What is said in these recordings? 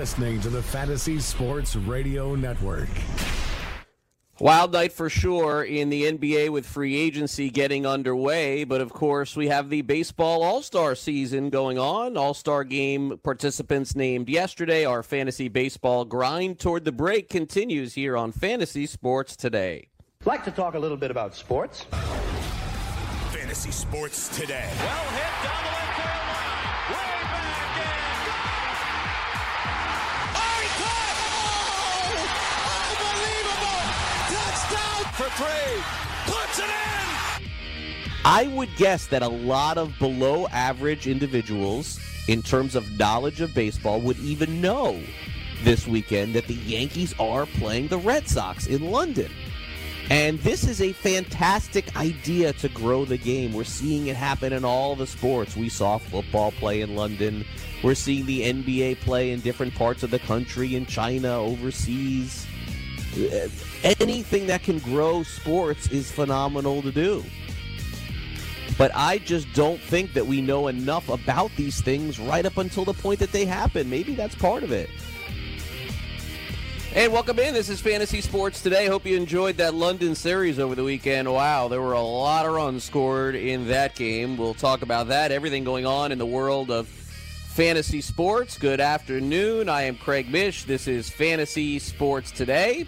Listening to the Fantasy Sports Radio Network. Wild night for sure in the NBA with free agency getting underway, but of course we have the baseball all-star season going on. All-Star Game participants named yesterday. Our fantasy baseball grind toward the break continues here on Fantasy Sports Today. I'd like to talk a little bit about sports. Fantasy Sports Today. Well hit, Donald. For three, puts it in. I would guess that a lot of below average individuals in terms of knowledge of baseball would even know this weekend that the Yankees are playing the Red Sox in London. And this is a fantastic idea to grow the game. We're seeing it happen in all the sports. We saw football play in London. We're seeing the NBA play in different parts of the country, in China, overseas. Anything that can grow sports is phenomenal to do. But I just don't think that we know enough about these things right up until the point that they happen. Maybe that's part of it. And welcome in. This is Fantasy Sports Today. Hope you enjoyed that London series over the weekend. Wow, there were a lot of runs scored in that game. We'll talk about that, everything going on in the world of fantasy sports. Good afternoon. I am Craig Mish. This is Fantasy Sports Today.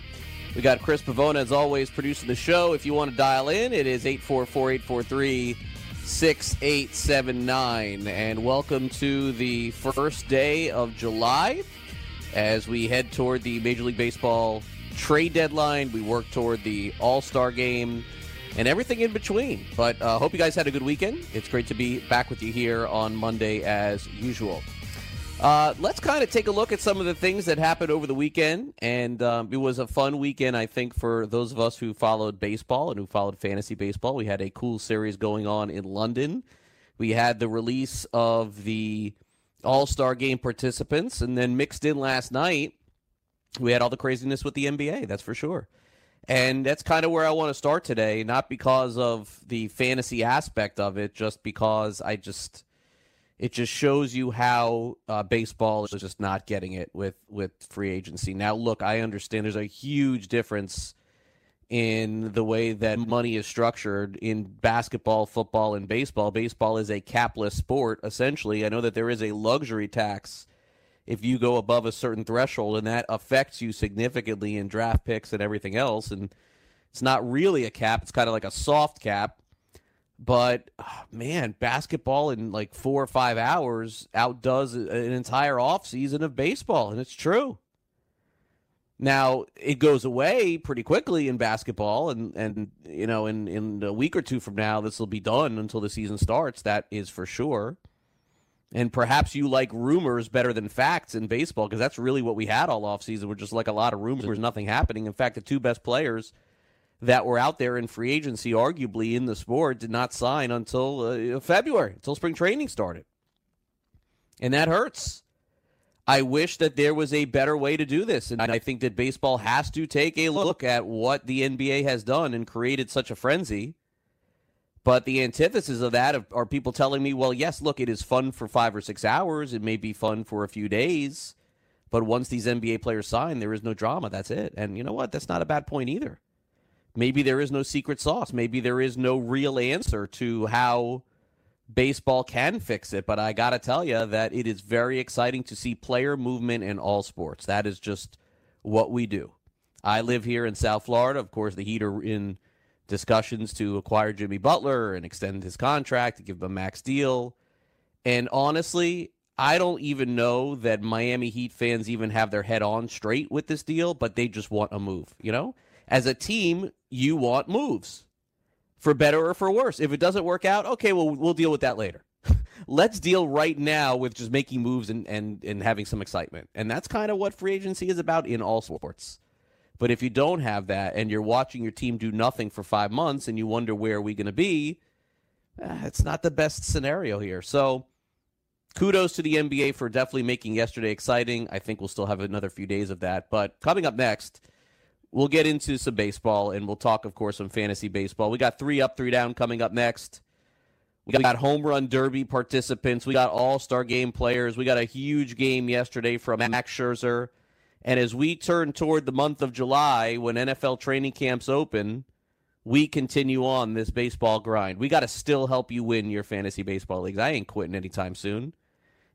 We got Chris Pavone, as always, producing the show. If you want to dial in, it is 844-843-6879. And welcome to the first day of July. As we head toward the Major League Baseball trade deadline, we work toward the All-Star Game and everything in between. But hope you guys had a good weekend. It's great to be back with you here on Monday as usual. Let's kind of take a look at some of the things that happened over the weekend, and it was a fun weekend, I think, for those of us who followed baseball and who followed fantasy baseball. We had a cool series going on in London. We had the release of the All-Star Game participants, and then mixed in last night, we had all the craziness with the NBA, that's for sure. And that's kind of where I want to start today, not because of the fantasy aspect of it, just because it just shows you how baseball is just not getting it with free agency. Now, look, I understand there's a huge difference in the way that money is structured in basketball, football, and baseball. Baseball is a capless sport, essentially. I know that there is a luxury tax if you go above a certain threshold, and that affects you significantly in draft picks and everything else. And it's not really a cap. It's kind of like a soft cap. But, man, basketball in like 4 or 5 hours outdoes an entire offseason of baseball, and it's true. Now, it goes away pretty quickly in basketball, and you know, in a week or two from now, this will be done until the season starts. That is for sure. And perhaps you like rumors better than facts in baseball, because that's really what we had all offseason. We're just like a lot of rumors. There's nothing happening. In fact, the two best players that were out there in free agency, arguably in the sport, did not sign until February, until spring training started. And that hurts. I wish that there was a better way to do this. And I think that baseball has to take a look at what the NBA has done and created such a frenzy. But the antithesis of that are people telling me, well, yes, look, it is fun for 5 or 6 hours. It may be fun for a few days. But once these NBA players sign, there is no drama. That's it. And you know what? That's not a bad point either. Maybe there is no secret sauce. Maybe there is no real answer to how baseball can fix it. But I got to tell you that it is very exciting to see player movement in all sports. That is just what we do. I live here in South Florida. Of course, the Heat are in discussions to acquire Jimmy Butler and extend his contract, give him a max deal. And honestly, I don't even know that Miami Heat fans even have their head on straight with this deal, but they just want a move, you know? As a team, you want moves, for better or for worse. If it doesn't work out, okay, well, we'll deal with that later. Let's deal right now with just making moves and having some excitement. And that's kind of what free agency is about in all sports. But if you don't have that and you're watching your team do nothing for 5 months and you wonder where are we going to be, it's not the best scenario here. So kudos to the NBA for definitely making yesterday exciting. I think we'll still have another few days of that. But coming up next, we'll get into some baseball, and we'll talk, of course, some fantasy baseball. We got 3 Up, 3 Down coming up next. We got home run derby participants. We got all-star game players. We got a huge game yesterday from Max Scherzer. And as we turn toward the month of July, when NFL training camps open, we continue on this baseball grind. We got to still help you win your fantasy baseball leagues. I ain't quitting anytime soon.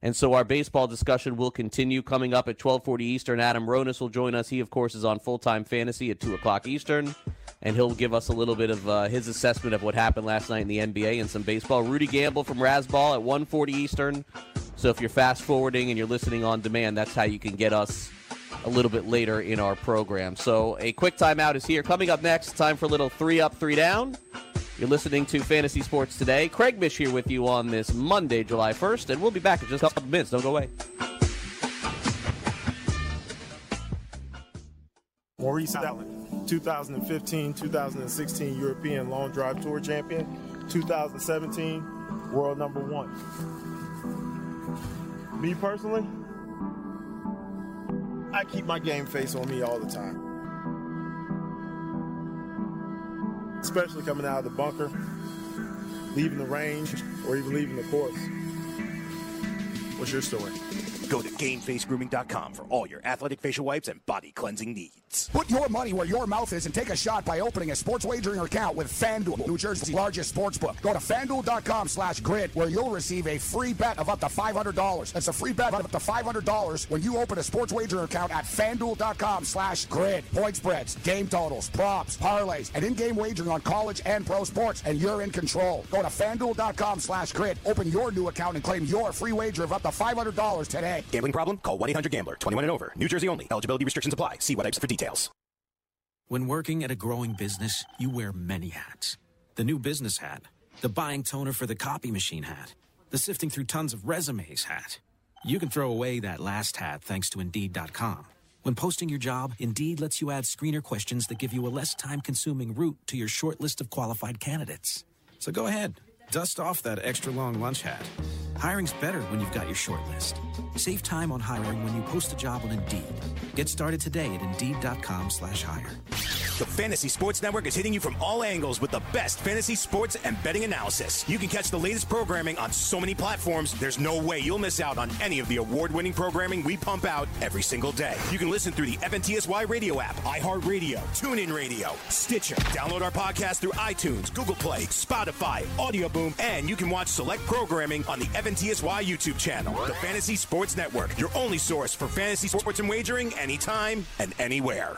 And so our baseball discussion will continue coming up at 12:40 Eastern. Adam Ronis will join us. He, of course, is on Full-Time Fantasy at 2 o'clock Eastern. And he'll give us a little bit of his assessment of what happened last night in the NBA and some baseball. Rudy Gamble from Razzball at 1:40 Eastern. So if you're fast-forwarding and you're listening on demand, that's how you can get us a little bit later in our program. So a quick timeout is here. Coming up next, time for a little 3 Up, 3 Down. You're listening to Fantasy Sports Today. Craig Mish here with you on this Monday, July 1st, and we'll be back in just a couple of minutes. Don't go away. Maurice Allen, 2015-2016 European Long Drive Tour Champion, 2017 World Number 1. Me personally, I keep my game face on me all the time. Especially coming out of the bunker, leaving the range, or even leaving the course. What's your story? Go to GameFaceGrooming.com for all your athletic facial wipes and body cleansing needs. Put your money where your mouth is and take a shot by opening a sports wagering account with FanDuel, New Jersey's largest sports book. Go to FanDuel.com/grid, where you'll receive a free bet of up to $500. That's a free bet of up to $500 when you open a sports wagering account at FanDuel.com/grid. Point spreads, game totals, props, parlays, and in-game wagering on college and pro sports, and you're in control. Go to FanDuel.com/grid. Open your new account and claim your free wager of up to $500 today. Gambling problem? Call 1-800-GAMBLER. 21 and over. New Jersey only. Eligibility restrictions apply. See website for details. When working at a growing business, you wear many hats. The new business hat. The buying toner for the copy machine hat. The sifting through tons of resumes hat. You can throw away that last hat thanks to Indeed.com. When posting your job, Indeed lets you add screener questions that give you a less time-consuming route to your short list of qualified candidates. So go ahead. Dust off that extra long lunch hat. Hiring's better when you've got your short list. Save time on hiring when you post a job on Indeed. Get started today at Indeed.com/hire. The Fantasy Sports Network is hitting you from all angles with the best fantasy sports and betting analysis. You can catch the latest programming on so many platforms, there's no way you'll miss out on any of the award-winning programming we pump out every single day. You can listen through the FNTSY radio app, iHeartRadio, TuneIn Radio, Stitcher. Download our podcast through iTunes, Google Play, Spotify, Audioboom, and you can watch select programming on the FNTSY YouTube channel. The Fantasy Sports Network, your only source for fantasy sports and wagering anytime and anywhere.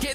Get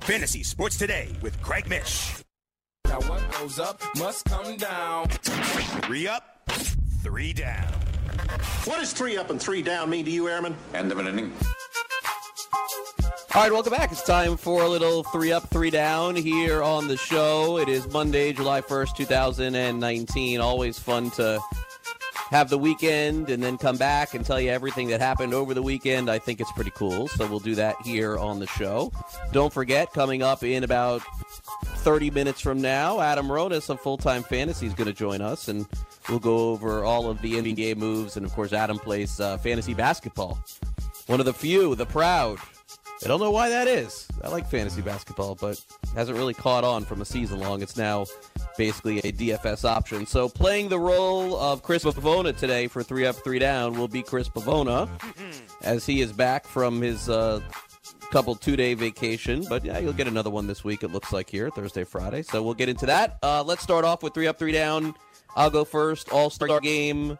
Fantasy Sports Today with Craig Mish. Now what goes up must come down. 3 Up, 3 Down. What does 3 Up and 3 Down mean to you, Airman? End of an inning. All right, welcome back. It's time for a little 3 Up, 3 Down here on the show. It is Monday, July 1st, 2019. Always fun to have the weekend and then come back and tell you everything that happened over the weekend, I think it's pretty cool. So we'll do that here on the show. Don't forget, coming up in about 30 minutes from now, Adam Ronis of Full-Time Fantasy is going to join us, and we'll go over all of the NBA moves. And, of course, Adam plays fantasy basketball. One of the few, the proud. I don't know why that is. I like fantasy basketball, but hasn't really caught on from a season long. It's now basically a DFS option. So playing the role of Chris Pavone today for 3 Up, 3 Down will be Chris Pavone, as he is back from his couple two-day vacation. But yeah, you'll get another one this week, it looks like, here, Thursday, Friday. So we'll get into that. Let's start off with 3 Up, 3 Down. I'll go first. All-Star Game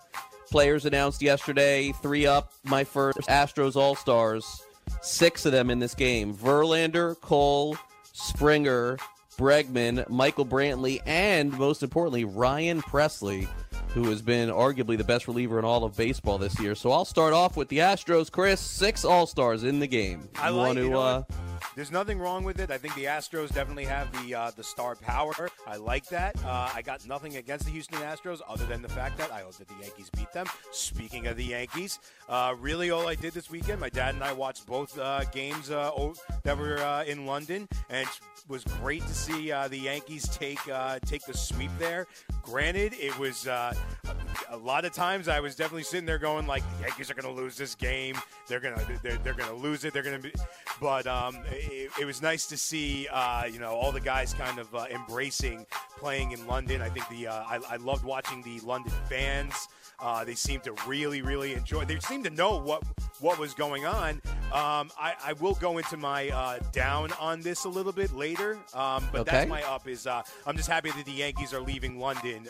players announced yesterday. 3 Up, my first, Astros All-Stars. 6 of them in this game. Verlander, Cole, Springer, Bregman, Michael Brantley, and most importantly, Ryan Presley, who has been arguably the best reliever in all of baseball this year. So I'll start off with the Astros. Chris, 6 All-Stars in the game. There's nothing wrong with it. I think the Astros definitely have the star power. I like that. I got nothing against the Houston Astros other than the fact that I hope that the Yankees beat them. Speaking of the Yankees, really all I did this weekend, my dad and I watched both games that were in London, and it was great to see the Yankees take the sweep there. Granted, it was a lot of times I was definitely sitting there going like, the Yankees are going to lose this game. They're going to lose it. They're going to be, but it was nice to see, all the guys kind of embracing playing in London. I think I loved watching the London fans. They seemed to really, really enjoy. They seemed to know what was going on. I will go into my down on this a little bit later, but okay. That's my up is I'm just happy that the Yankees are leaving London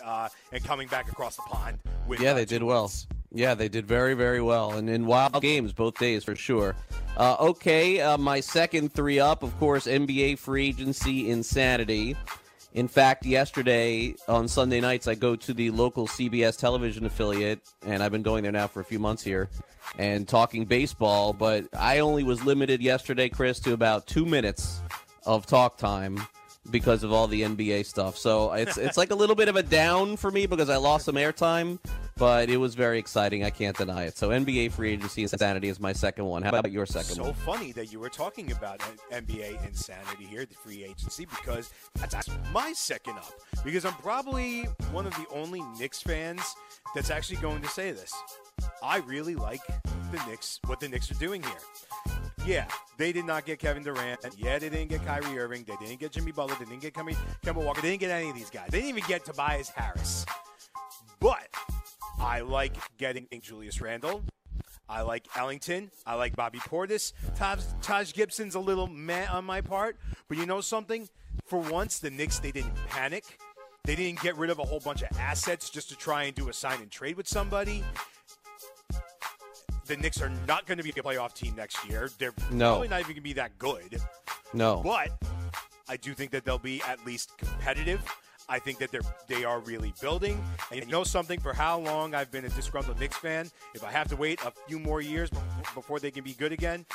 and coming back across the pond. They did well. Yeah, they did very, very well, and in wild games both days for sure. My second 3 Up, of course, NBA free agency insanity. In fact, yesterday on Sunday nights, I go to the local CBS television affiliate, and I've been going there now for a few months here, and talking baseball, but I only was limited yesterday, Chris, to about 2 minutes of talk time because of all the NBA stuff. So it's like a little bit of a down for me because I lost some airtime. But it was very exciting. I can't deny it. So NBA free agency insanity is my second one. How about your second one? So funny that you were talking about NBA insanity here, the free agency, because that's my second up. Because I'm probably one of the only Knicks fans that's actually going to say this. I really like the Knicks, what the Knicks are doing here. Yeah, they did not get Kevin Durant. Yeah, they didn't get Kyrie Irving. They didn't get Jimmy Butler. They didn't get Kemba Walker. They didn't get any of these guys. They didn't even get Tobias Harris. But I like getting Julius Randle. I like Ellington. I like Bobby Portis. Taj Gibson's a little meh on my part. But you know something? For once, the Knicks, they didn't panic. They didn't get rid of a whole bunch of assets just to try and do a sign and trade with somebody. The Knicks are not going to be a playoff team next year. They're probably not even going to be that good. No. But I do think that they'll be at least competitive. I think that they are really building. And you know something, for how long I've been a disgruntled Knicks fan, if I have to wait a few more years before they can be good again,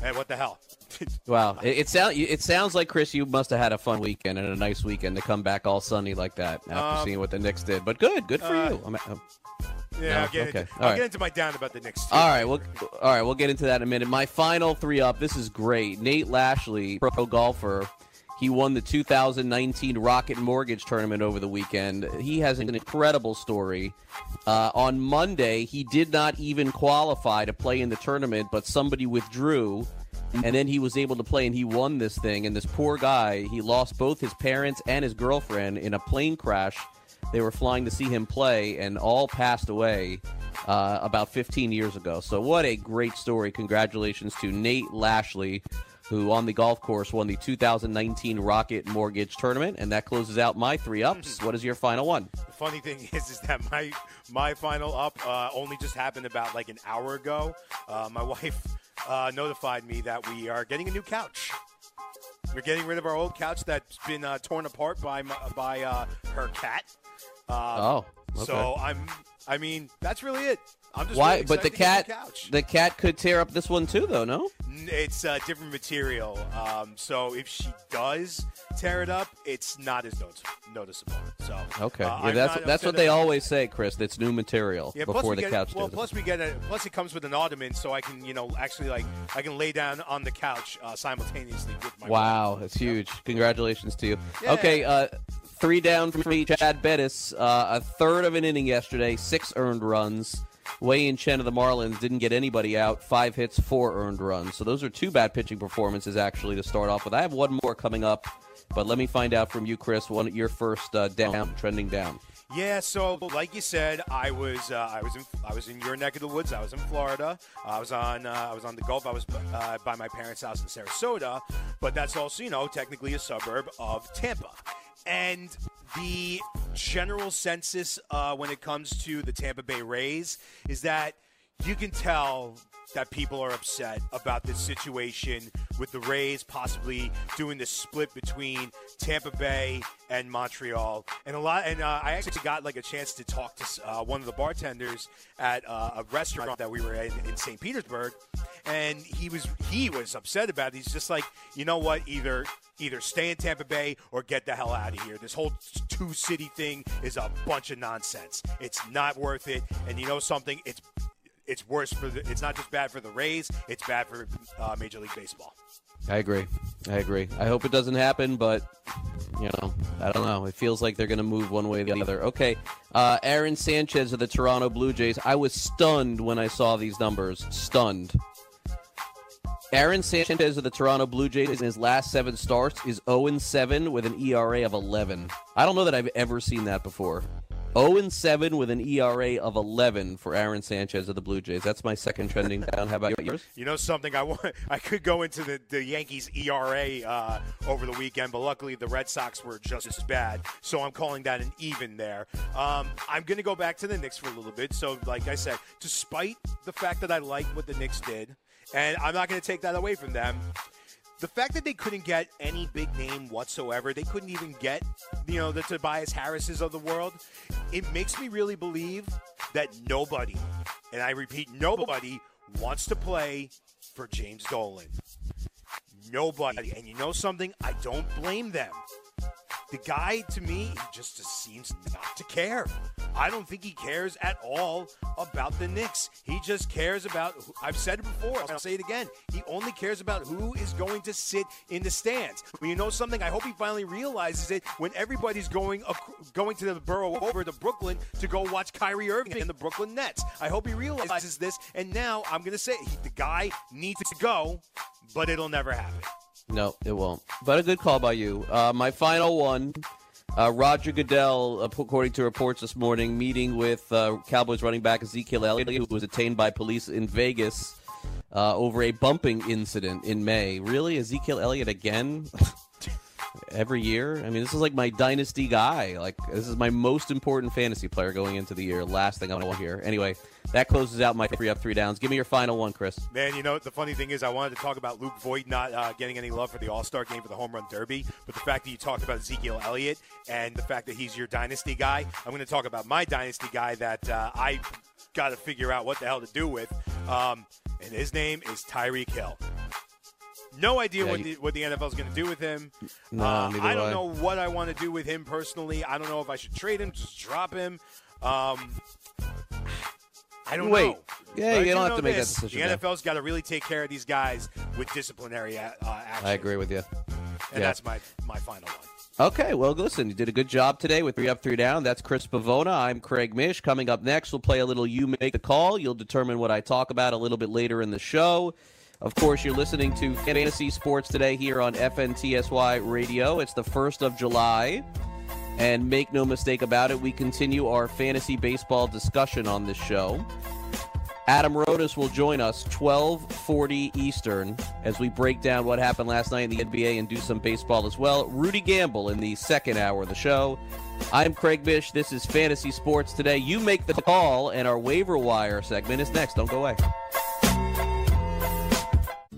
hey, what the hell? Wow. It sounds like, Chris, you must have had a fun weekend and a nice weekend to come back all sunny like that after seeing what the Knicks did. But good for you. I'll get into my down about the Knicks. All right, we'll get into that in a minute. My final 3 Up, this is great. Nate Lashley, pro golfer. He won the 2019 Rocket Mortgage Tournament over the weekend. He has an incredible story. On Monday, he did not even qualify to play in the tournament, but somebody withdrew, and then he was able to play, and he won this thing. And this poor guy, he lost both his parents and his girlfriend in a plane crash. They were flying to see him play, and all passed away about 15 years ago. So what a great story. Congratulations to Nate Lashley, who on the golf course won the 2019 Rocket Mortgage Tournament. And that closes out my 3 Ups. What is your final one? The funny thing is that my final up only just happened about like an hour ago. My wife notified me that we are getting a new couch. We're getting rid of our old couch that's been torn apart by her cat. So I'm I mean, that's really it. I'm just really excited to get on the couch. The cat could tear up this one too, though, no? It's different material. So if she does tear it up, it's not as noticeable. So okay, that's what they always say, Chris. It's new material before the couch. Well, plus we get it. Plus it comes with an ottoman, so I can actually I can lay down on the couch simultaneously with my wife. Wow, that's huge! Congratulations to you. Yeah. Okay. 3 down from me, Chad Bettis. A third of an inning yesterday, 6 earned runs. Wei and Chen of the Marlins didn't get anybody out, 5 hits, 4 earned runs. So those are 2 bad pitching performances, actually, to start off with. I have one more coming up, but let me find out from you, Chris, your first down, trending down. Yeah, so like you said, I was in your neck of the woods. I was in Florida. I was on the Gulf. I was by my parents' house in Sarasota, but that's also technically a suburb of Tampa. And the general census when it comes to the Tampa Bay Rays is that you can tell that people are upset about this situation with the Rays possibly doing the split between Tampa Bay and Montreal, and I actually got a chance to talk to one of the bartenders at a restaurant that we were in St. Petersburg, and he was upset about it. He's just like, you know what, either stay in Tampa Bay or get the hell out of here. This whole two-city thing is a bunch of nonsense. It's not worth it, and you know something, it's worse for the. It's not just bad for the Rays. It's bad for Major League Baseball. I agree. I hope it doesn't happen, but I don't know. It feels like they're going to move one way or the other. Okay, Aaron Sanchez of the Toronto Blue Jays. I was stunned when I saw these numbers. Stunned. Aaron Sanchez of the Toronto Blue Jays in his last 7 starts is 0-7 with an ERA of 11. I don't know that I've ever seen that before. 0-7 with an ERA of 11 for Aaron Sanchez of the Blue Jays. That's my second trending down. How about yours? You know something? I could go into the Yankees ERA over the weekend, but luckily the Red Sox were just as bad, so I'm calling that an even there. I'm going to go back to the Knicks for a little bit. So, like I said, despite the fact that I like what the Knicks did, and I'm not going to take that away from them, the fact that they couldn't get any big name whatsoever, they couldn't even get, the Tobias Harrises of the world, it makes me really believe that nobody, and I repeat, nobody wants to play for James Dolan. Nobody. And you know something? I don't blame them. The guy, to me, he just seems not to care. I don't think he cares at all about the Knicks. He just cares about, I've said it before, I'll say it again, he only cares about who is going to sit in the stands. Well, you know something? I hope he finally realizes it when everybody's going to the borough over to Brooklyn to go watch Kyrie Irving and the Brooklyn Nets. I hope he realizes this, and now I'm going to say the guy needs to go, but it'll never happen. No, it won't. But a good call by you. My final one, Roger Goodell, according to reports this morning, meeting with Cowboys running back Ezekiel Elliott, who was detained by police in Vegas over a bumping incident in May. Really? Ezekiel Elliott again? Every year? I mean, this is like my dynasty guy. This is my most important fantasy player going into the year. Last thing I want to hear. Anyway, that closes out my 3 up, 3 downs. Give me your final one, Chris. Man, the funny thing is I wanted to talk about Luke Voigt not getting any love for the All-Star Game for the Home Run Derby, but the fact that you talked about Ezekiel Elliott and the fact that he's your dynasty guy, I'm going to talk about my dynasty guy that I got to figure out what the hell to do with, and his name is Tyreek Hill. No idea what the NFL is going to do with him. No, I don't know what I want to do with him personally. I don't know if I should trade him, just drop him. I don't know. Yeah, you don't have to make that decision. The NFL's got to really take care of these guys with disciplinary action. I agree with you. And that's my final one. Okay, well, listen, you did a good job today with 3 up, 3 down. That's Chris Pavone. I'm Craig Mish. Coming up next, we'll play a little You Make the Call. You'll determine what I talk about a little bit later in the show. Of course, you're listening to Fantasy Sports Today here on FNTSY Radio. It's the 1st of July, and make no mistake about it, we continue our fantasy baseball discussion on this show. Adam Ronis will join us 12:40 Eastern as we break down what happened last night in the NBA and do some baseball as well. Rudy Gamble in the second hour of the show. I'm Craig Mish. This is Fantasy Sports Today. You Make the Call, and our waiver wire segment is next. Don't go away.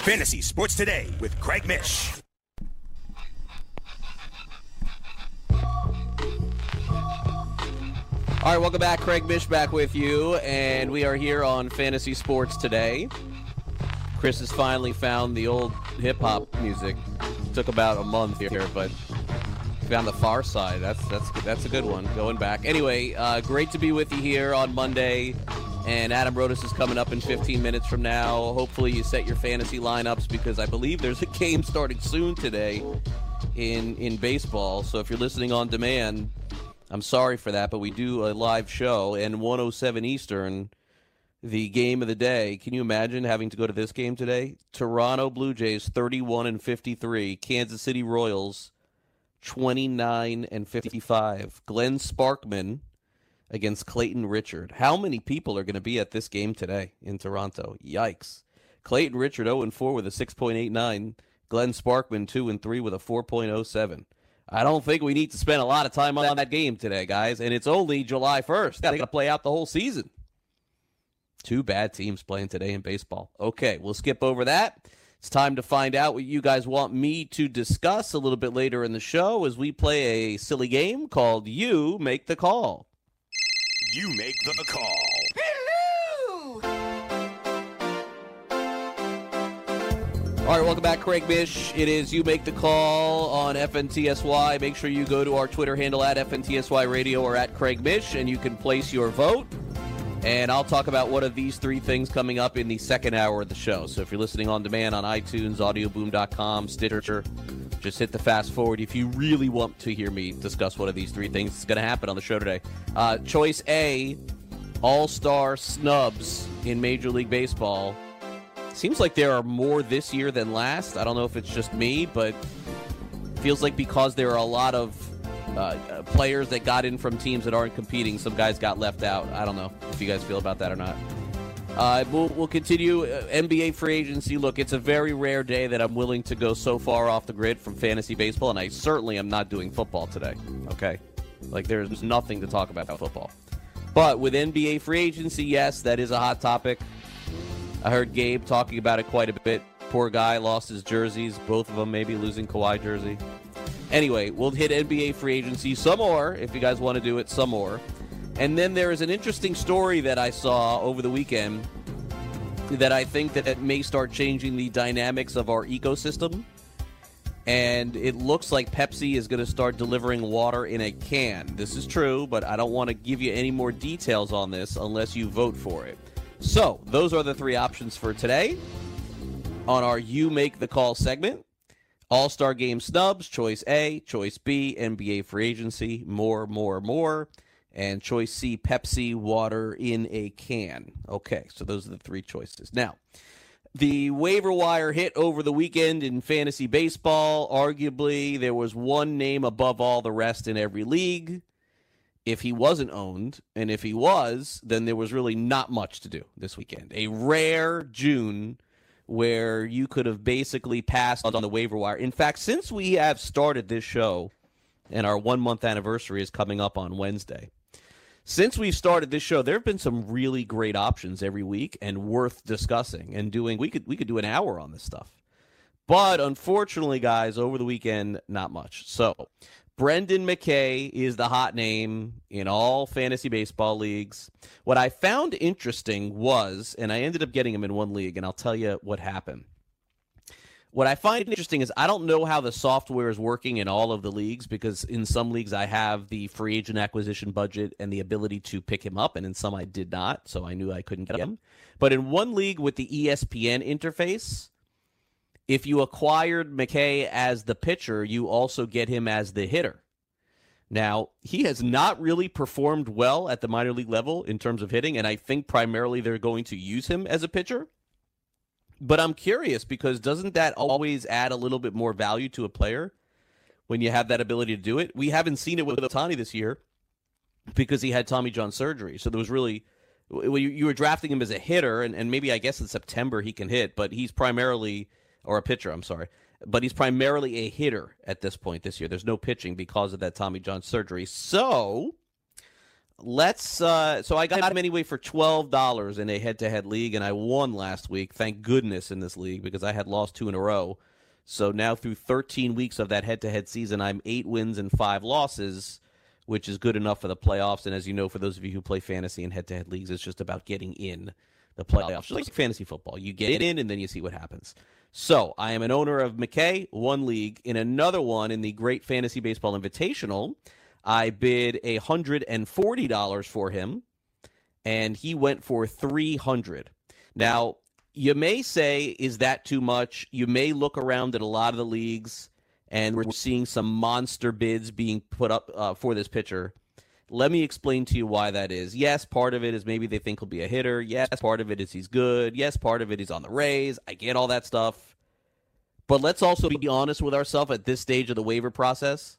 Fantasy Sports Today with Craig Mish. All right, welcome back. Craig Mish back with you, and we are here on Fantasy Sports Today. Chris has finally found the old hip-hop music. It took about a month here, but found the Far Side. That's a good one, going back. Anyway, great to be with you here on Monday. And Adam Ronis is coming up in 15 minutes from now. Hopefully you set your fantasy lineups, because I believe there's a game starting soon today in baseball. So if you're listening on demand, I'm sorry for that, but we do a live show. And 107 Eastern, the game of the day. Can you imagine having to go to this game today? Toronto Blue Jays 31-53. Kansas City Royals 29-55. Glenn Sparkman against Clayton Richard. How many people are going to be at this game today in Toronto? Yikes. Clayton Richard 0-4 with a 6.89. Glenn Sparkman 2-3 with a 4.07. I don't think we need to spend a lot of time on that game today, guys. And it's only July 1st. They got to play out the whole season. Two bad teams playing today in baseball. Okay, we'll skip over that. It's time to find out what you guys want me to discuss a little bit later in the show as we play a silly game called You Make the Call. You make the call. Hello! All right, welcome back, Craig Mish. It is You Make the Call on FNTSY. Make sure you go to our Twitter handle at FNTSY Radio or at Craig Mish, and you can place your vote. And I'll talk about one of these three things coming up in the second hour of the show. So if you're listening on demand on iTunes, audioboom.com, Stitcher, just hit the fast forward if you really want to hear me discuss one of these three things. It's going to happen on the show today. Choice A All-Star snubs in Major League Baseball. Seems like there are more this year than last. I don't know if it's just me, but it feels like because there are a lot of players that got in from teams that aren't competing, some guys got left out. I don't know if you guys feel about that or not. We'll continue. NBA free agency. Look, it's a very rare day that I'm willing to go so far off the grid from fantasy baseball, and I certainly am not doing football today, okay? Like, there's nothing to talk about football. But with NBA free agency, yes, that is a hot topic. I heard Gabe talking about it quite a bit. Poor guy lost his jerseys, both of them maybe losing Kawhi jersey. Anyway, we'll hit NBA free agency some more, if you guys want to do it some more. And then there is an interesting story that I saw over the weekend that I think that it may start changing the dynamics of our ecosystem. And it looks like Pepsi is going to start delivering water in a can. This is true, but I don't want to give you any more details on this unless you vote for it. So, those are the three options for today on our You Make the Call segment. All-Star Game snubs, choice A, choice B, NBA free agency, more, and choice C, Pepsi, water in a can. Okay, so those are the three choices. Now, the waiver wire hit over the weekend in fantasy baseball. Arguably, there was one name above all the rest in every league. If he wasn't owned, and if he was, then there was really not much to do this weekend. A rare June where you could have basically passed on the waiver wire. In fact, since we have started this show, and our 1 month anniversary is coming up on Wednesday, since we've started this show, there have been some really great options every week and worth discussing and doing. We could do an hour on this stuff. But unfortunately, guys, over the weekend, not much. So Brendan McKay is the hot name in all fantasy baseball leagues. What I found interesting was, and I ended up getting him in one league, and I'll tell you what happened. What I find interesting is I don't know how the software is working in all of the leagues, because in some leagues I have the free agent acquisition budget and the ability to pick him up, and in some I did not, so I knew I couldn't get him. But in one league with the ESPN interface, if you acquired McKay as the pitcher, you also get him as the hitter. Now, he has not really performed well at the minor league level in terms of hitting, and I think primarily they're going to use him as a pitcher. But I'm curious, because doesn't that always add a little bit more value to a player when you have that ability to do it? We haven't seen it with Ohtani this year because he had Tommy John surgery, so there was really... You were drafting him as a hitter, and maybe I guess in September he can hit, but he's primarily... Or a pitcher, I'm sorry. But he's primarily a hitter at this point this year. There's no pitching because of that Tommy John surgery. So let's. So I got him anyway for $12 in a head-to-head league, and I won last week. Thank goodness in this league, because I had lost two in a row. So now through 13 weeks of that head-to-head season, I'm 8 wins and 5 losses, which is good enough for the playoffs. And as you know, for those of you who play fantasy and head-to-head leagues, it's just about getting in the playoffs. Just like fantasy football. You get in, and then you see what happens. So, I am an owner of McKay, one league. In another one, in the Great Fantasy Baseball Invitational, I bid $140 for him, and he went for $300. Now, you may say, is that too much? You may look around at a lot of the leagues, and we're seeing some monster bids being put up for this pitcher. Let me explain to you why that is. Yes, part of it is maybe they think he'll be a hitter. Yes, part of it is he's good. Yes, part of it is on the Rays. I get all that stuff. But let's also be honest with ourselves at this stage of the waiver process.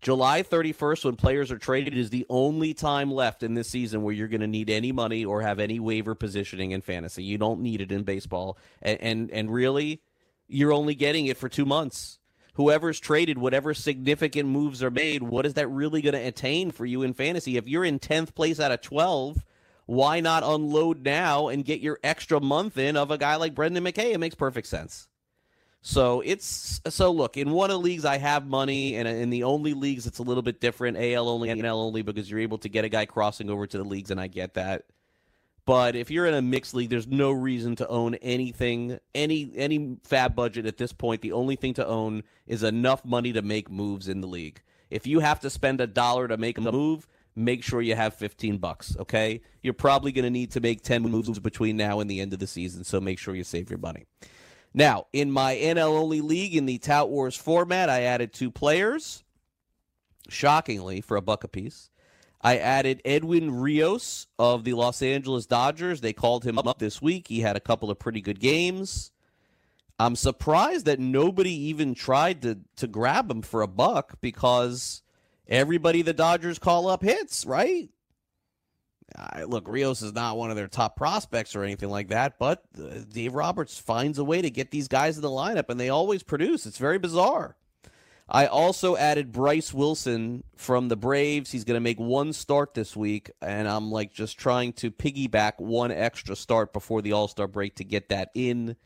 July 31st, when players are traded, is the only time left in this season where you're going to need any money or have any waiver positioning in fantasy. You don't need it in baseball. And really, you're only getting it for 2 months. Whoever's traded, whatever significant moves are made, what is that really going to attain for you in fantasy? If you're in 10th place out of 12, why not unload now and get your extra month in of a guy like Brendan McKay? It makes perfect sense. So look, in one of the leagues I have money, and in the only leagues it's a little bit different, AL only, NL only, because you're able to get a guy crossing over to the leagues, and I get that. But if you're in a mixed league, there's no reason to own anything, any fab budget at this point. The only thing to own is enough money to make moves in the league. If you have to spend $1 to make a move, make sure you have $15, okay? You're probably going to need to make 10 moves between now and the end of the season, so make sure you save your money. Now, in my NL-only league, in the Tout Wars format, I added 2 players, shockingly, for $1 apiece. I added Edwin Rios of the Los Angeles Dodgers. They called him up this week. He had a couple of pretty good games. I'm surprised that nobody even tried to grab him for $1 because everybody the Dodgers call up hits, right? Look, Rios is not one of their top prospects or anything like that, but Dave Roberts finds a way to get these guys in the lineup, and they always produce. It's very bizarre. I also added Bryce Wilson from the Braves. He's going to make one start this week, and I'm like just trying to piggyback one extra start before the All-Star break to get that in.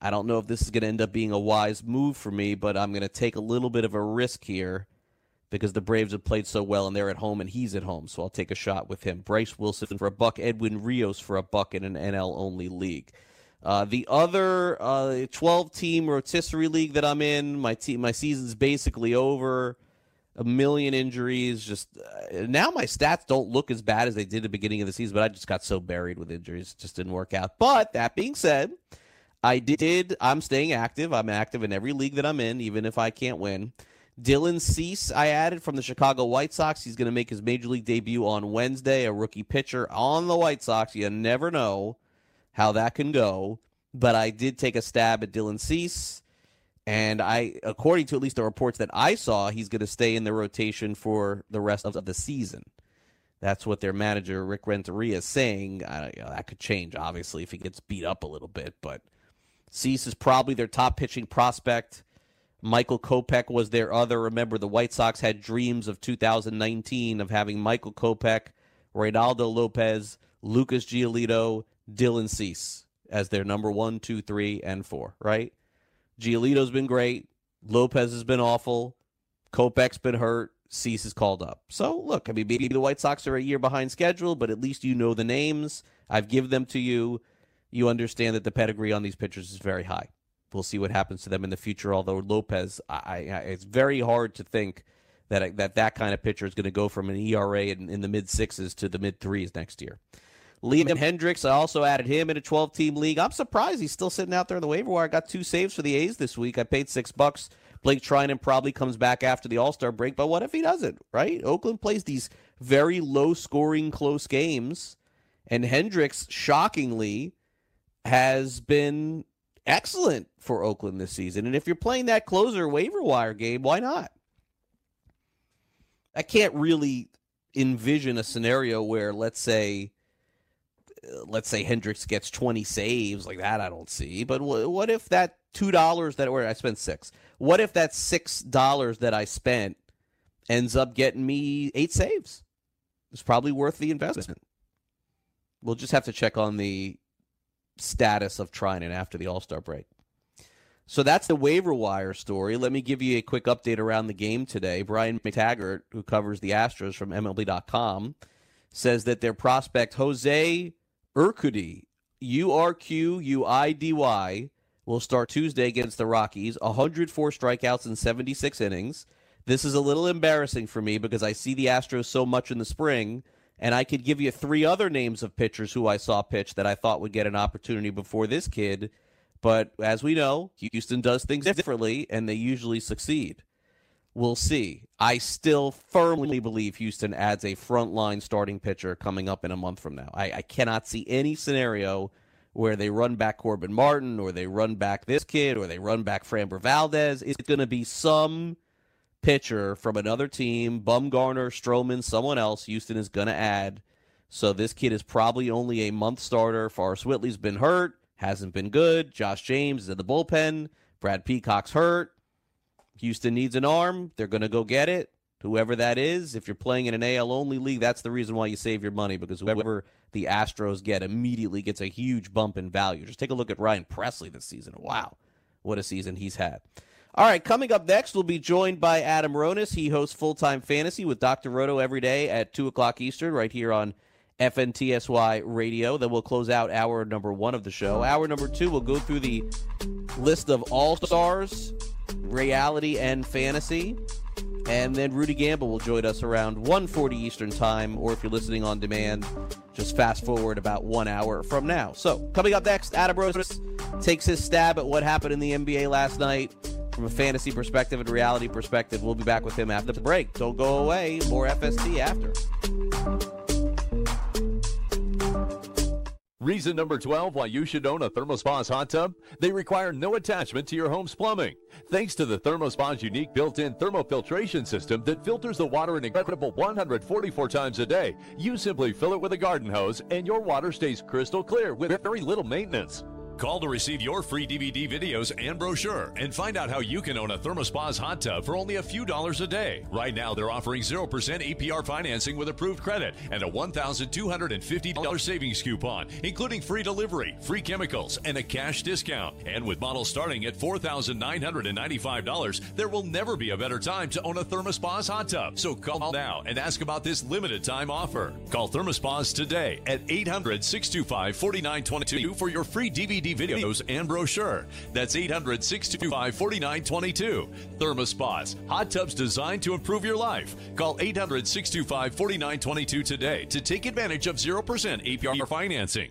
I don't know if this is going to end up being a wise move for me, but I'm going to take a little bit of a risk here because the Braves have played so well, and they're at home, and he's at home, so I'll take a shot with him. Bryce Wilson for $1, Edwin Rios for $1 in an NL-only league. The other 12-team rotisserie league that I'm in, my season's basically over. 1 million injuries. Just now my stats don't look as bad as they did at the beginning of the season, but I just got so buried with injuries. It just didn't work out. But that being said, I'm staying active. I'm active in every league that I'm in, even if I can't win. Dylan Cease I added from the Chicago White Sox. He's going to make his Major League debut on Wednesday, a rookie pitcher on the White Sox. You never know how that can go, but I did take a stab at Dylan Cease, and according to at least the reports that I saw, he's going to stay in the rotation for the rest of the season. That's what their manager, Rick Renteria, is saying. That could change, obviously, if he gets beat up a little bit, but Cease is probably their top pitching prospect. Michael Kopech was their other. Remember, the White Sox had dreams of 2019 of having Michael Kopech, Reynaldo Lopez, Lucas Giolito, Dylan Cease as their number 1, 2, 3, and 4, right? Giolito's been great. Lopez has been awful. Kopech's been hurt. Cease is called up. So, look, I mean, maybe the White Sox are a year behind schedule, but at least you know the names. I've given them to you. You understand that the pedigree on these pitchers is very high. We'll see what happens to them in the future, although Lopez, it's very hard to think that kind of pitcher is going to go from an ERA in the mid-6s to the mid-3s next year. Liam Hendricks, I also added him in a 12-team league. I'm surprised he's still sitting out there on the waiver wire. I got 2 saves for the A's this week. I paid $6. Blake Trinan probably comes back after the All-Star break, but what if he doesn't, right? Oakland plays these very low-scoring, close games, and Hendricks, shockingly, has been excellent for Oakland this season. And if you're playing that closer waiver wire game, why not? I can't really envision a scenario where, let's say Hendricks gets 20 saves like that. I don't see, but what if that $2 I spent $6, what if that $6 that I spent ends up getting me 8 saves? It's probably worth the investment. We'll just have to check on the status of Trinan after the All-Star break. So that's the waiver wire story. Let me give you a quick update around the game today. Brian McTaggart, who covers the Astros from MLB.com, says that their prospect Jose Urquidy, Urquidy, will start Tuesday against the Rockies, 104 strikeouts in 76 innings. This is a little embarrassing for me because I see the Astros so much in the spring, and I could give you 3 other names of pitchers who I saw pitch that I thought would get an opportunity before this kid. But as we know, Houston does things differently, and they usually succeed. We'll see. I still firmly believe Houston adds a frontline starting pitcher coming up in a month from now. I cannot see any scenario where they run back Corbin Martin or they run back this kid or they run back Framber Valdez. It's going to be some pitcher from another team, Bumgarner, Stroman, someone else Houston is going to add. So this kid is probably only a month starter. Forrest Whitley's been hurt, hasn't been good. Josh James is in the bullpen. Brad Peacock's hurt. Houston needs an arm. They're going to go get it, whoever that is. If you're playing in an AL-only league, that's the reason why you save your money, because whoever the Astros get immediately gets a huge bump in value. Just take a look at Ryan Presley this season. Wow, what a season he's had. All right, coming up next, we'll be joined by Adam Ronis. He hosts Full-Time Fantasy with Dr. Roto every day at 2 o'clock Eastern right here on FNTSY Radio. Then we'll close out hour number 1 of the show. Hour number 2, we'll go through the list of All-Stars, reality and fantasy, and then Rudy Gamble will join us around 1:40 Eastern time, or if you're listening on demand, just fast forward about 1 hour from now. So coming up next, Adam Ronis takes his stab at what happened in the NBA last night from a fantasy perspective and reality perspective. We'll be back with him after the break. Don't go away. More FST after. Reason number 12 why you should own a ThermoSpa's hot tub? They require no attachment to your home's plumbing. Thanks to the ThermoSpa's unique built-in thermofiltration system that filters the water an incredible 144 times a day, you simply fill it with a garden hose and your water stays crystal clear with very little maintenance. Call to receive your free DVD videos and brochure and find out how you can own a ThermoSpa's hot tub for only a few dollars a day. Right now, they're offering 0% APR financing with approved credit and a $1,250 savings coupon, including free delivery, free chemicals, and a cash discount. And with models starting at $4,995, there will never be a better time to own a ThermoSpa's hot tub. So call now and ask about this limited time offer. Call ThermoSpa's today at 800-625-4922 for your free DVD videos and brochure. That's 800-625-4922. ThermoSpas, hot tubs designed to improve your life. Call 800-625-4922 today to take advantage of 0% APR financing.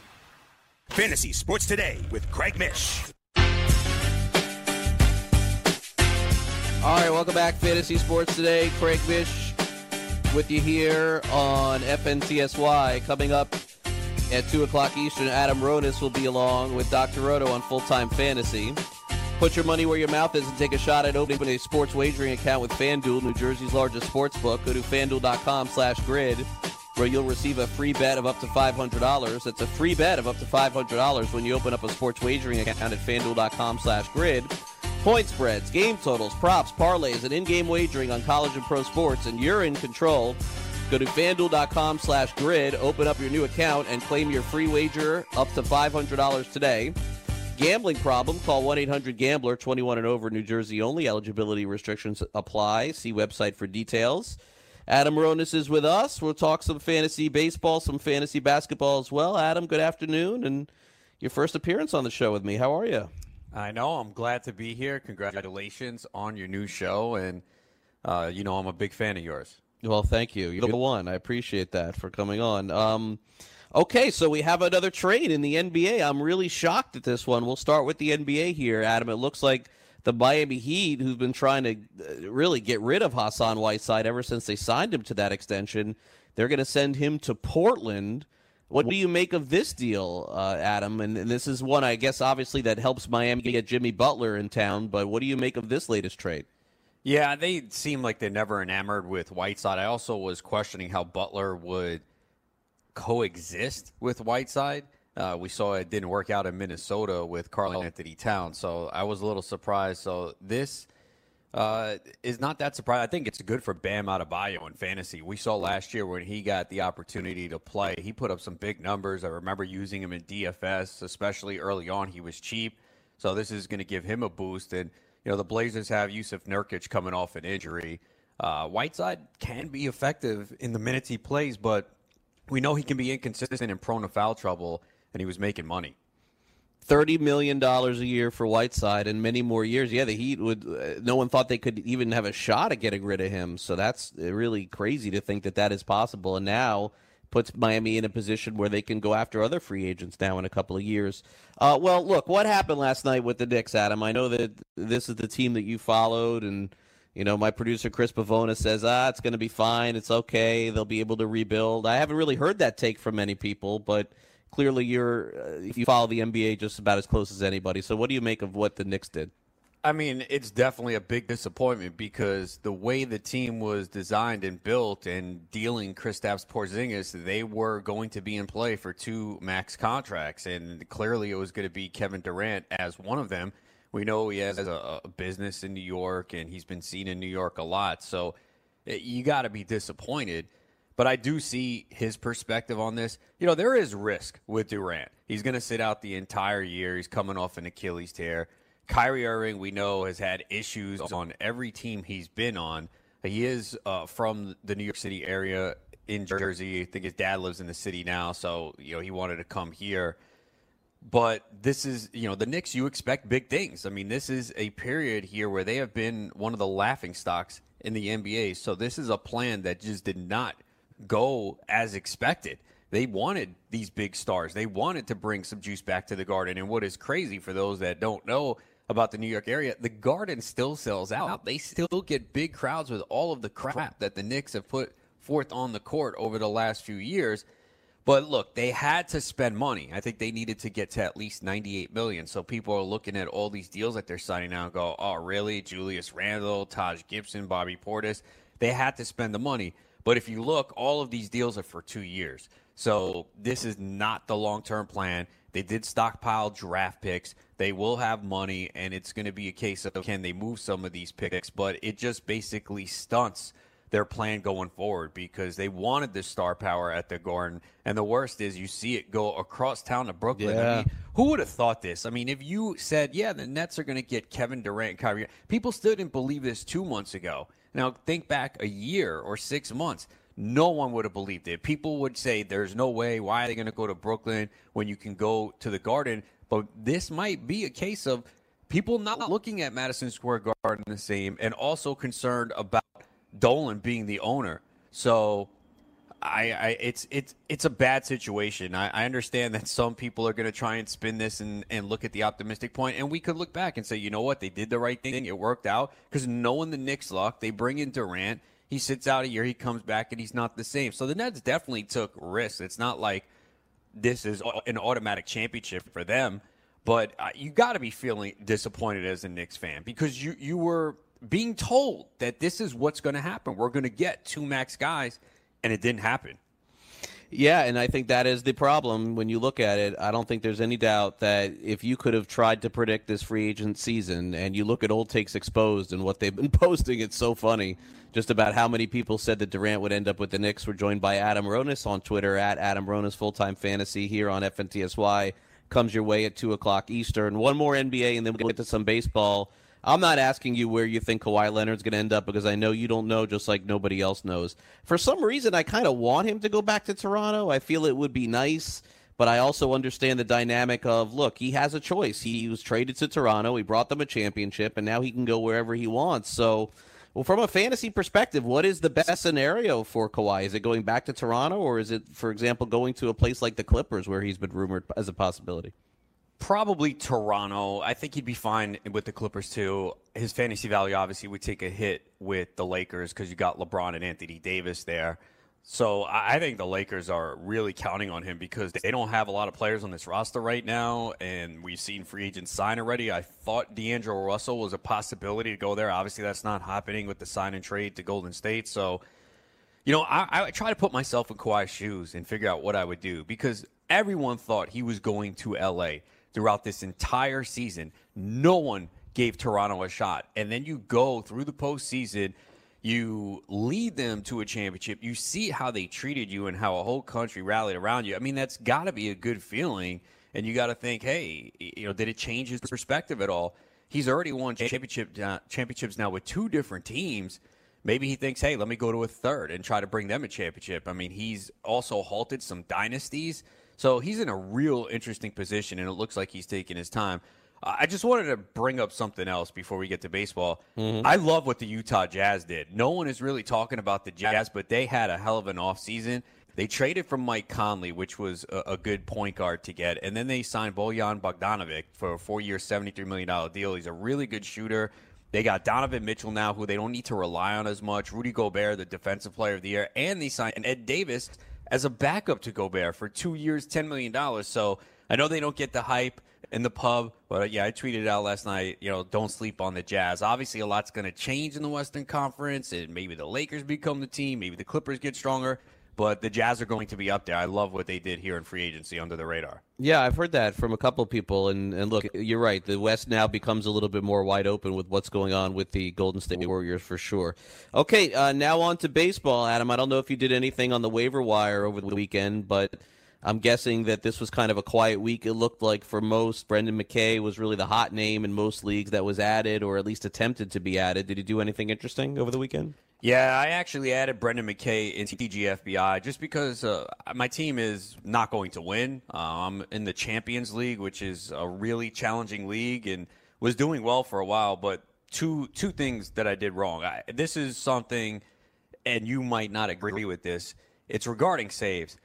Fantasy Sports Today with Craig Mish. All right, welcome back, Fantasy Sports Today. Craig Mish with you here on FNTSY. Coming up at 2 o'clock Eastern, Adam Ronis will be along with Dr. Roto on Full-Time Fantasy. Put your money where your mouth is and take a shot at opening a sports wagering account with FanDuel, New Jersey's largest sports book. Go to FanDuel.com/grid. where you'll receive a free bet of up to $500. That's a free bet of up to $500 when you open up a sports wagering account at FanDuel.com/grid. Point spreads, game totals, props, parlays, and in-game wagering on college and pro sports, and you're in control. Go to FanDuel.com/grid, open up your new account, and claim your free wager up to $500 today. Gambling problem? Call 1-800-GAMBLER, 21 and over, New Jersey only. Eligibility restrictions apply. See website for details. Adam Ronis is with us. We'll talk some fantasy baseball, some fantasy basketball as well. Adam, good afternoon, and your first appearance on the show with me. How are you? I know. I'm glad to be here. Congratulations on your new show, and you know I'm a big fan of yours. Well, thank you. You're the one. I appreciate that for coming on. Okay, so we have another trade in the NBA. I'm really shocked at this one. We'll start with the NBA here, Adam. It looks like the Miami Heat, who've been trying to really get rid of Hassan Whiteside ever since they signed him to that extension, they're going to send him to Portland. What do you make of this deal, Adam? And this is one, I guess, obviously, that helps Miami get Jimmy Butler in town. But what do you make of this latest trade? Yeah, they seem like they're never enamored with Whiteside. I also was questioning how Butler would coexist with Whiteside. We saw it didn't work out in Minnesota with Karl Anthony Towns, so I was a little surprised. So this is not that surprising. I think it's good for Bam Adebayo in fantasy. We saw last year when he got the opportunity to play, he put up some big numbers. I remember using him in DFS, especially early on. He was cheap. So this is going to give him a boost. And, you know, the Blazers have Yusuf Nurkic coming off an injury. Whiteside can be effective in the minutes he plays, but we know he can be inconsistent and prone to foul trouble, and he was making money. $30 million a year for Whiteside and many more years. Yeah, the Heat would no one thought they could even have a shot at getting rid of him. So that's really crazy to think that that is possible. And now puts Miami in a position where they can go after other free agents now in a couple of years. Well, look, what happened last night with the Knicks, Adam? I know that this is the team that you followed, and you know my producer Chris Pavone says, it's going to be fine. It's okay. They'll be able to rebuild. I haven't really heard that take from many people, but clearly, you follow the NBA just about as close as anybody. So what do you make of what the Knicks did? I mean, it's definitely a big disappointment because the way the team was designed and built and dealing Kristaps Porzingis, they were going to be in play for two max contracts, and clearly it was going to be Kevin Durant as one of them. We know he has a business in New York, and he's been seen in New York a lot. So you got to be disappointed. But I do see his perspective on this. You know, there is risk with Durant. He's going to sit out the entire year. He's coming off an Achilles tear. Kyrie Irving, we know, has had issues on every team he's been on. He is from the New York City area in Jersey. I think his dad lives in the city now, so, you know, he wanted to come here. But this is, you know, the Knicks, you expect big things. I mean, this is a period here where they have been one of the laughingstocks in the NBA. So this is a plan that just did not go as expected. They wanted these big stars. They wanted to bring some juice back to the Garden. And what is crazy for those that don't know about the New York area, the Garden still sells out. They still get big crowds with all of the crap that the Knicks have put forth on the court over the last few years. But look, they had to spend money. I think they needed to get to at least $98 million. So people are looking at all these deals that they're signing now and go, oh, really? Julius Randle, Taj Gibson, Bobby Portis. They had to spend the money. But if you look, all of these deals are for 2 years. So this is not the long-term plan. They did stockpile draft picks. They will have money, and it's going to be a case of can they move some of these picks. But it just basically stunts their plan going forward because they wanted this star power at the Garden. And the worst is you see it go across town to Brooklyn. Yeah. I mean, who would have thought this? I mean, if you said, yeah, the Nets are going to get Kevin Durant, Kyrie, people still didn't believe this 2 months ago. Now, think back a year or 6 months. No one would have believed it. People would say, there's no way. Why are they going to go to Brooklyn when you can go to the Garden? But this might be a case of people not looking at Madison Square Garden the same and also concerned about Dolan being the owner. So it's a bad situation. I understand that some people are going to try and spin this and look at the optimistic point, and we could look back and say, you know what, they did the right thing. It worked out because knowing the Knicks' luck, they bring in Durant. He sits out a year. He comes back, and he's not the same. So the Nets definitely took risks. It's not like this is an automatic championship for them, but you got to be feeling disappointed as a Knicks fan because you were being told that this is what's going to happen. We're going to get two max guys. And it didn't happen. Yeah, and I think that is the problem when you look at it. I don't think there's any doubt that if you could have tried to predict this free agent season and you look at Old Takes Exposed and what they've been posting, it's so funny just about how many people said that Durant would end up with the Knicks. We're joined by Adam Ronis on Twitter at Adam Ronis Full-Time Fantasy here on FNTSY. Comes your way at 2 o'clock Eastern. One more NBA and then we'll get to some baseball. I'm not asking you where you think Kawhi Leonard's going to end up because I know you don't know, just like nobody else knows. For some reason, I kind of want him to go back to Toronto. I feel it would be nice, but I also understand the dynamic of, look, he has a choice. He was traded to Toronto. He brought them a championship, and now he can go wherever he wants. So, well, from a fantasy perspective, what is the best scenario for Kawhi? Is it going back to Toronto, or is it, for example, going to a place like the Clippers where he's been rumored as a possibility? Probably Toronto. I think he'd be fine with the Clippers, too. His fantasy value obviously would take a hit with the Lakers because you got LeBron and Anthony Davis there. So I think the Lakers are really counting on him because they don't have a lot of players on this roster right now, and we've seen free agents sign already. I thought D'Angelo Russell was a possibility to go there. Obviously, that's not happening with the sign and trade to Golden State. So, you know, I try to put myself in Kawhi's shoes and figure out what I would do because everyone thought he was going to L.A., throughout this entire season. No one gave Toronto a shot. And then you go through the postseason, you lead them to a championship, you see how they treated you and how a whole country rallied around you. I mean, that's got to be a good feeling. And you got to think, hey, you know, did it change his perspective at all? He's already won championships now with two different teams. Maybe he thinks, hey, let me go to a third and try to bring them a championship. I mean, he's also halted some dynasties. So he's in a real interesting position, and it looks like he's taking his time. I just wanted to bring up something else before we get to baseball. Mm-hmm. I love what the Utah Jazz did. No one is really talking about the Jazz, but they had a hell of an offseason. They traded from Mike Conley, which was a good point guard to get, and then they signed Bojan Bogdanovic for a 4-year, $73 million deal. He's a really good shooter. They got Donovan Mitchell now, who they don't need to rely on as much, Rudy Gobert, the defensive player of the year, and they signed Ed Davis as a backup to Gobert for 2 years, $10 million. So I know they don't get the hype in the pub, but yeah, I tweeted out last night, you know, don't sleep on the Jazz. Obviously, a lot's going to change in the Western Conference, and maybe the Lakers become the team, maybe the Clippers get stronger. But the Jazz are going to be up there. I love what they did here in free agency under the radar. Yeah, I've heard that from a couple of people. And look, you're right. The West now becomes a little bit more wide open with what's going on with the Golden State Warriors for sure. Okay, now on to baseball, Adam. I don't know if you did anything on the waiver wire over the weekend, but I'm guessing that this was kind of a quiet week. It looked like for most, Brendan McKay was really the hot name in most leagues that was added or at least attempted to be added. Did he do anything interesting over the weekend? Yeah, I actually added Brendan McKay into TGFBI just because my team is not going to win. I'm in the Champions League, which is a really challenging league and was doing well for a while. But two things that I did wrong. This is something, and you might not agree with this. It's regarding saves.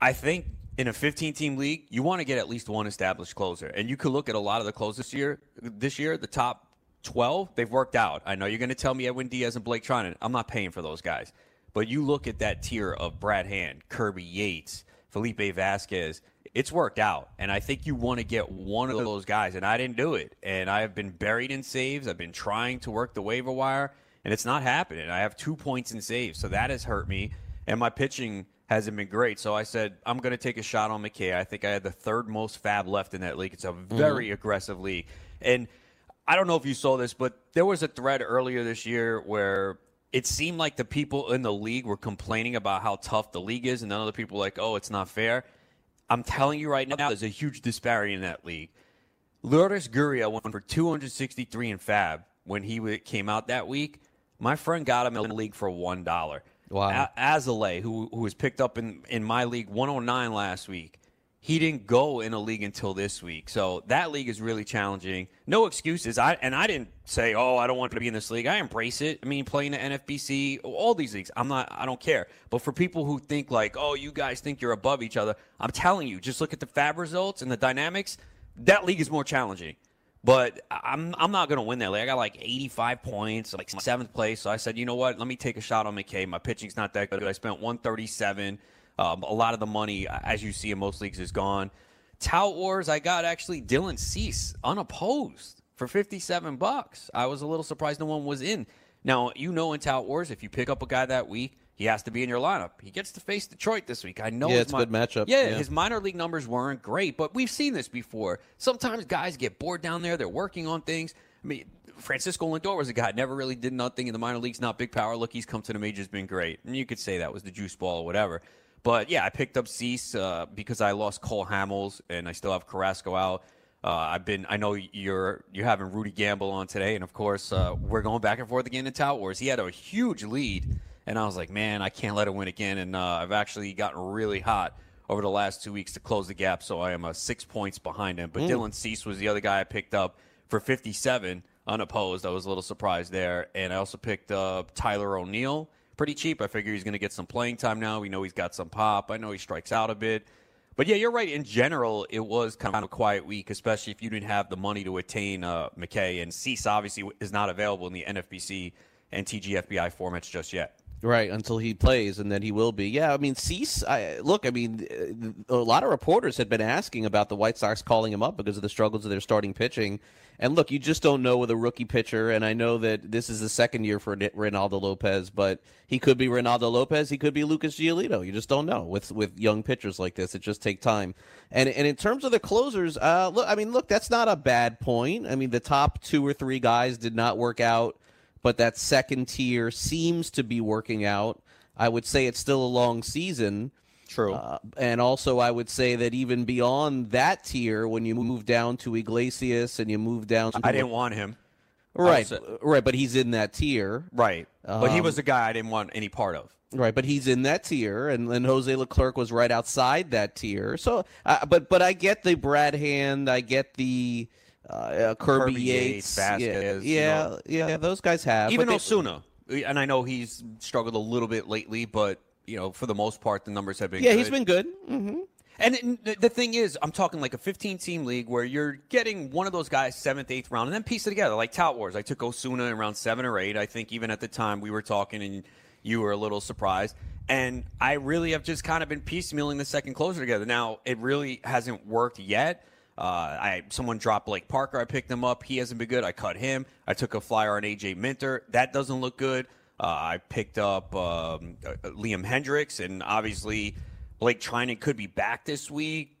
I think in a 15-team league, you want to get at least one established closer. And you could look at a lot of the closers this year, the top 12, they've worked out. I know you're going to tell me Edwin Diaz and Blake Tronin. I'm not paying for those guys. But you look at that tier of Brad Hand, Kirby Yates, Felipe Vasquez. It's worked out. And I think you want to get one of those guys. And I didn't do it. And I have been buried in saves. I've been trying to work the waiver wire. And it's not happening. I have 2 points in saves. So that has hurt me. And my pitching hasn't been great. So I said, I'm going to take a shot on McKay. I think I had the third most FAB left in that league. It's a very aggressive league. And I don't know if you saw this, but there was a thread earlier this year where it seemed like the people in the league were complaining about how tough the league is, and then other people were like, oh, it's not fair. I'm telling you right now, there's a huge disparity in that league. Lourdes Gurriel went for 263 in FAB when he came out that week. My friend got him in the league for $1. Wow. Azalea, who was picked up in my league, 109 last week. He didn't go in a league until this week. So that league is really challenging. No excuses. I didn't say, oh, I don't want to be in this league. I embrace it. I mean, playing the NFBC, all these leagues, I don't care. But for people who think like, oh, you guys think you're above each other, I'm telling you, just look at the FAB results and the dynamics. That league is more challenging. But I'm not going to win that league. I got like 85 points, like 7th place. So I said, you know what? Let me take a shot on McKay. My pitching's not that good. I spent 137. A lot of the money, as you see in most leagues, is gone. Tout Wars, I got actually Dylan Cease unopposed for $57. I was a little surprised no one was in. Now, you know in Tout Wars, if you pick up a guy that week, he has to be in your lineup. He gets to face Detroit this week. I know it's a good matchup. Yeah, his minor league numbers weren't great, but we've seen this before. Sometimes guys get bored down there. They're working on things. I mean, Francisco Lindor was a guy never really did nothing in the minor leagues. Not big power. Look, he's come to the majors, been great. And you could say that was the juice ball or whatever. But, yeah, I picked up Cease because I lost Cole Hamels, and I still have Carrasco out. I know you're having Rudy Gamble on today, and, of course, we're going back and forth again in Tout Wars. He had a huge lead, and I was like, man, I can't let it win again. And I've actually gotten really hot over the last 2 weeks to close the gap, so I am 6 points behind him. But Dylan Cease was the other guy I picked up for 57 unopposed. I was a little surprised there. And I also picked up Tyler O'Neill. Pretty cheap. I figure he's going to get some playing time now. We know he's got some pop. I know he strikes out a bit. But, yeah, you're right. In general, it was kind of a quiet week, especially if you didn't have the money to attain McKay. And Cease, obviously, is not available in the NFBC and TGFBI formats just yet. Right, until he plays, and then he will be. Yeah, I mean, Cease, a lot of reporters had been asking about the White Sox calling him up because of the struggles of their starting pitching. And look, you just don't know with a rookie pitcher, and I know that this is the second year for Reynaldo Lopez, but he could be Reynaldo Lopez, he could be Lucas Giolito. You just don't know with young pitchers like this. It just takes time. And in terms of the closers, look, that's not a bad point. I mean, the top two or three guys did not work out, but that second tier seems to be working out. I would say it's still a long season. True. And also I would say that even beyond that tier, when you move down to Iglesias and you move down to... I didn't want him. Right, right, but he's in that tier. Right, but he was a guy I didn't want any part of. Right, but he's in that tier, and Jose Leclerc was right outside that tier. So, but I get the Brad Hand, I get the... Kirby Yates, Vasquez, those guys have. Even Osuna, and I know he's struggled a little bit lately, but you know, for the most part, the numbers have been good. Yeah, he's been good. Mm-hmm. And the thing is, I'm talking like a 15-team league where you're getting one of those guys 7th, 8th round, and then piece it together, like Tout Wars. I took Osuna in round 7 or 8. I think even at the time we were talking and you were a little surprised. And I really have just kind of been piecemealing the second closer together. Now, it really hasn't worked yet. Someone dropped Blake Parker. I picked him up. He hasn't been good. I cut him. I took a flyer on A.J. Minter. That doesn't look good. I picked up Liam Hendricks, and obviously Blake Trinan could be back this week.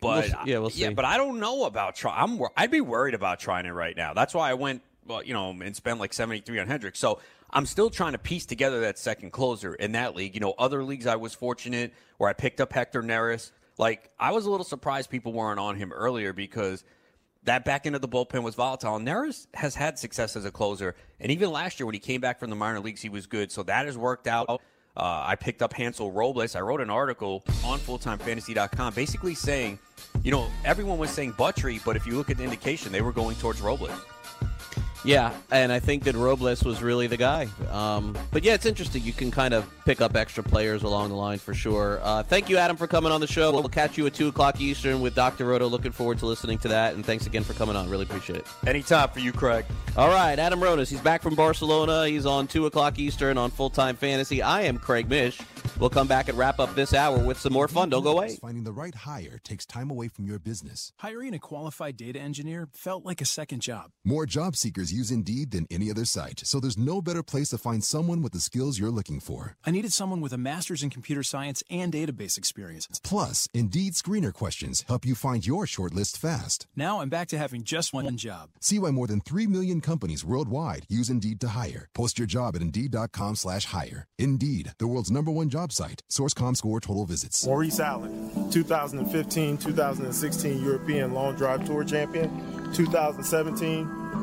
But we'll see. Yeah, but I don't know about Trinan. I'd be worried about Trinan right now. That's why I went, and spent like 73 on Hendricks. So I'm still trying to piece together that second closer in that league. You know, other leagues I was fortunate where I picked up Hector Neris. Like, I was a little surprised people weren't on him earlier because that back end of the bullpen was volatile. And Neris has had success as a closer. And even last year when he came back from the minor leagues, he was good. So that has worked out. I picked up Hansel Robles. I wrote an article on fulltimefantasy.com basically saying, everyone was saying Buttrey, but if you look at the indication, they were going towards Robles. Yeah, and I think that Robles was really the guy. But it's interesting. You can kind of pick up extra players along the line for sure. Thank you, Adam, for coming on the show. We'll catch you at 2 o'clock Eastern with Dr. Roto. Looking forward to listening to that, and thanks again for coming on. Really appreciate it. Anytime for you, Craig. All right, Adam Ronis. He's back from Barcelona. He's on 2 o'clock Eastern on Full-Time Fantasy. I am Craig Mish. We'll come back and wrap up this hour with some more fun. Don't go away. Finding the right hire takes time away from your business. Hiring a qualified data engineer felt like a second job. More job seekers use Indeed than any other site, so there's no better place to find someone with the skills you're looking for. I needed someone with a master's in computer science and database experience. Plus, Indeed screener questions help you find your shortlist fast. Now I'm back to having just one job. See why more than 3 million companies worldwide use Indeed to hire. Post your job at Indeed.com/hire. Indeed, the world's number 1 job site. Source.com score total visits. Maurice Allen, 2015-2016 European Long Drive Tour champion, 2017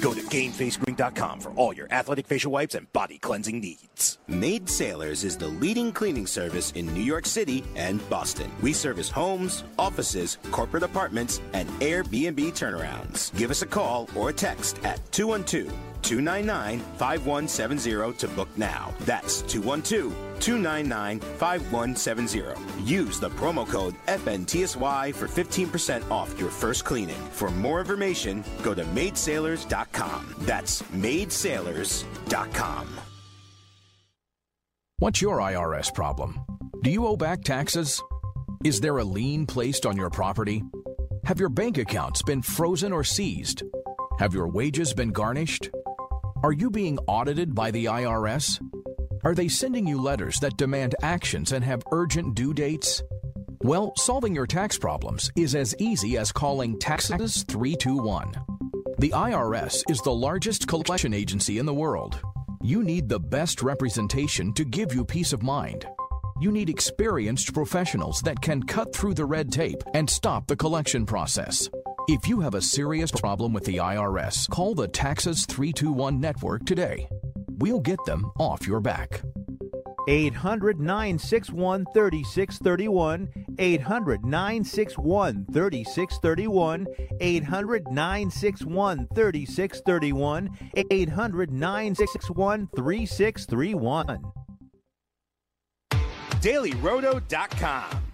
Go to GameFaceClean.com for all your athletic facial wipes and body cleansing needs. Made Sailors is the leading cleaning service in New York City and Boston. We service homes, offices, corporate apartments, and Airbnb turnarounds. Give us a call or a text at 212-299-5170 to book now. That's 212-299-5170. Use the promo code FNTSY for 15% off your first cleaning. For more information, go to madesailors.com. That's madesailors.com. What's your IRS problem? Do you owe back taxes? Is there a lien placed on your property? Have your bank accounts been frozen or seized? Have your wages been garnished? Are you being audited by the IRS? Are they sending you letters that demand actions and have urgent due dates? Well, solving your tax problems is as easy as calling Taxes 321. The IRS is the largest collection agency in the world. You need the best representation to give you peace of mind. You need experienced professionals that can cut through the red tape and stop the collection process. If you have a serious problem with the IRS, call the Taxes 321 network today. We'll get them off your back. 800-961-3631, 800-961-3631, 800-961-3631, 800-961-3631. DailyRoto.com.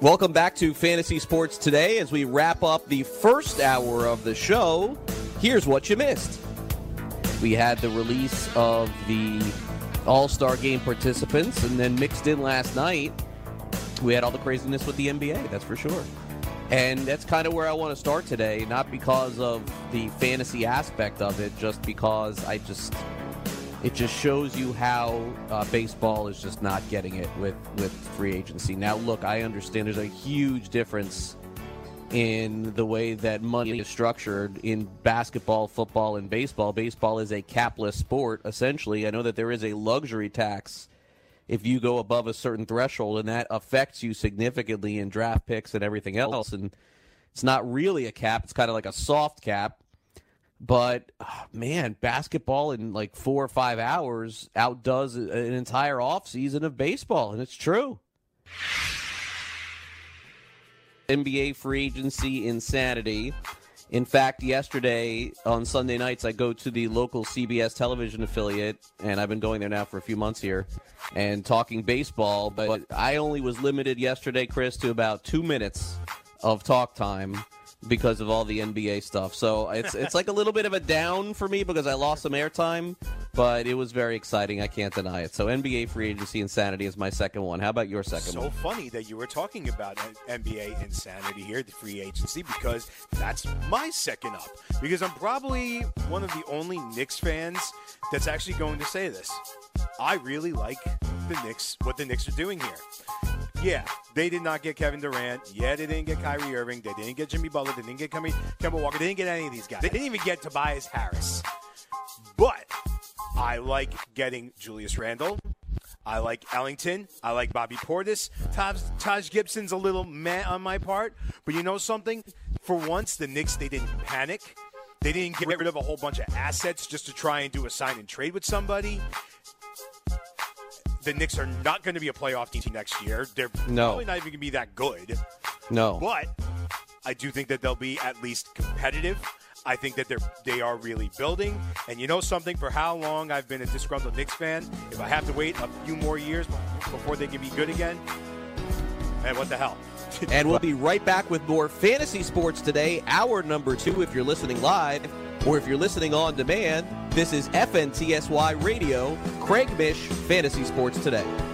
Welcome back to Fantasy Sports Today as we wrap up the first hour of the show. Here's what you missed. We had the release of the All-Star Game participants, and then mixed in last night, we had all the craziness with the NBA, that's for sure. And that's kind of where I want to start today, not because of the fantasy aspect of it, just because it just shows you how baseball is just not getting it with free agency. Now, look, I understand there's a huge difference in the way that money is structured in basketball, football, and baseball. Baseball is a capless sport, essentially. I know that there is a luxury tax if you go above a certain threshold, and that affects you significantly in draft picks and everything else. And it's not really a cap. It's kind of like a soft cap. But, man, basketball in like 4 or 5 hours outdoes an entire offseason of baseball, and it's true. NBA free agency insanity. In fact, yesterday on Sunday nights, I go to the local CBS television affiliate, and I've been going there now for a few months here, and talking baseball. But I only was limited yesterday, Chris, to about 2 minutes of talk time, because of all the NBA stuff. So it's like a little bit of a down for me because I lost some airtime, but it was very exciting. I can't deny it. So NBA free agency insanity is my second one. How about your second one? So funny that you were talking about NBA insanity here, the free agency, because that's my second up. Because I'm probably one of the only Knicks fans that's actually going to say this. I really like the Knicks, what the Knicks are doing here. Yeah, they did not get Kevin Durant. Yeah, they didn't get Kyrie Irving. They didn't get Jimmy Butler. They didn't get Kemba Walker. They didn't get any of these guys. They didn't even get Tobias Harris. But I like getting Julius Randle. I like Ellington. I like Bobby Portis. Taj Gibson's a little meh on my part. But you know something? For once, the Knicks, they didn't panic. They didn't get rid of a whole bunch of assets just to try and do a sign and trade with somebody. The Knicks are not going to be a playoff team next year. They're probably not even going to be that good. No. But I do think that they'll be at least competitive. I think that they are really building. And you know something? For how long I've been a disgruntled Knicks fan, if I have to wait a few more years before they can be good again, and what the hell? And we'll be right back with more Fantasy Sports Today, hour number 2, if you're listening live. Or if you're listening on demand, this is FNTSY Radio, Craig Mish, Fantasy Sports Today.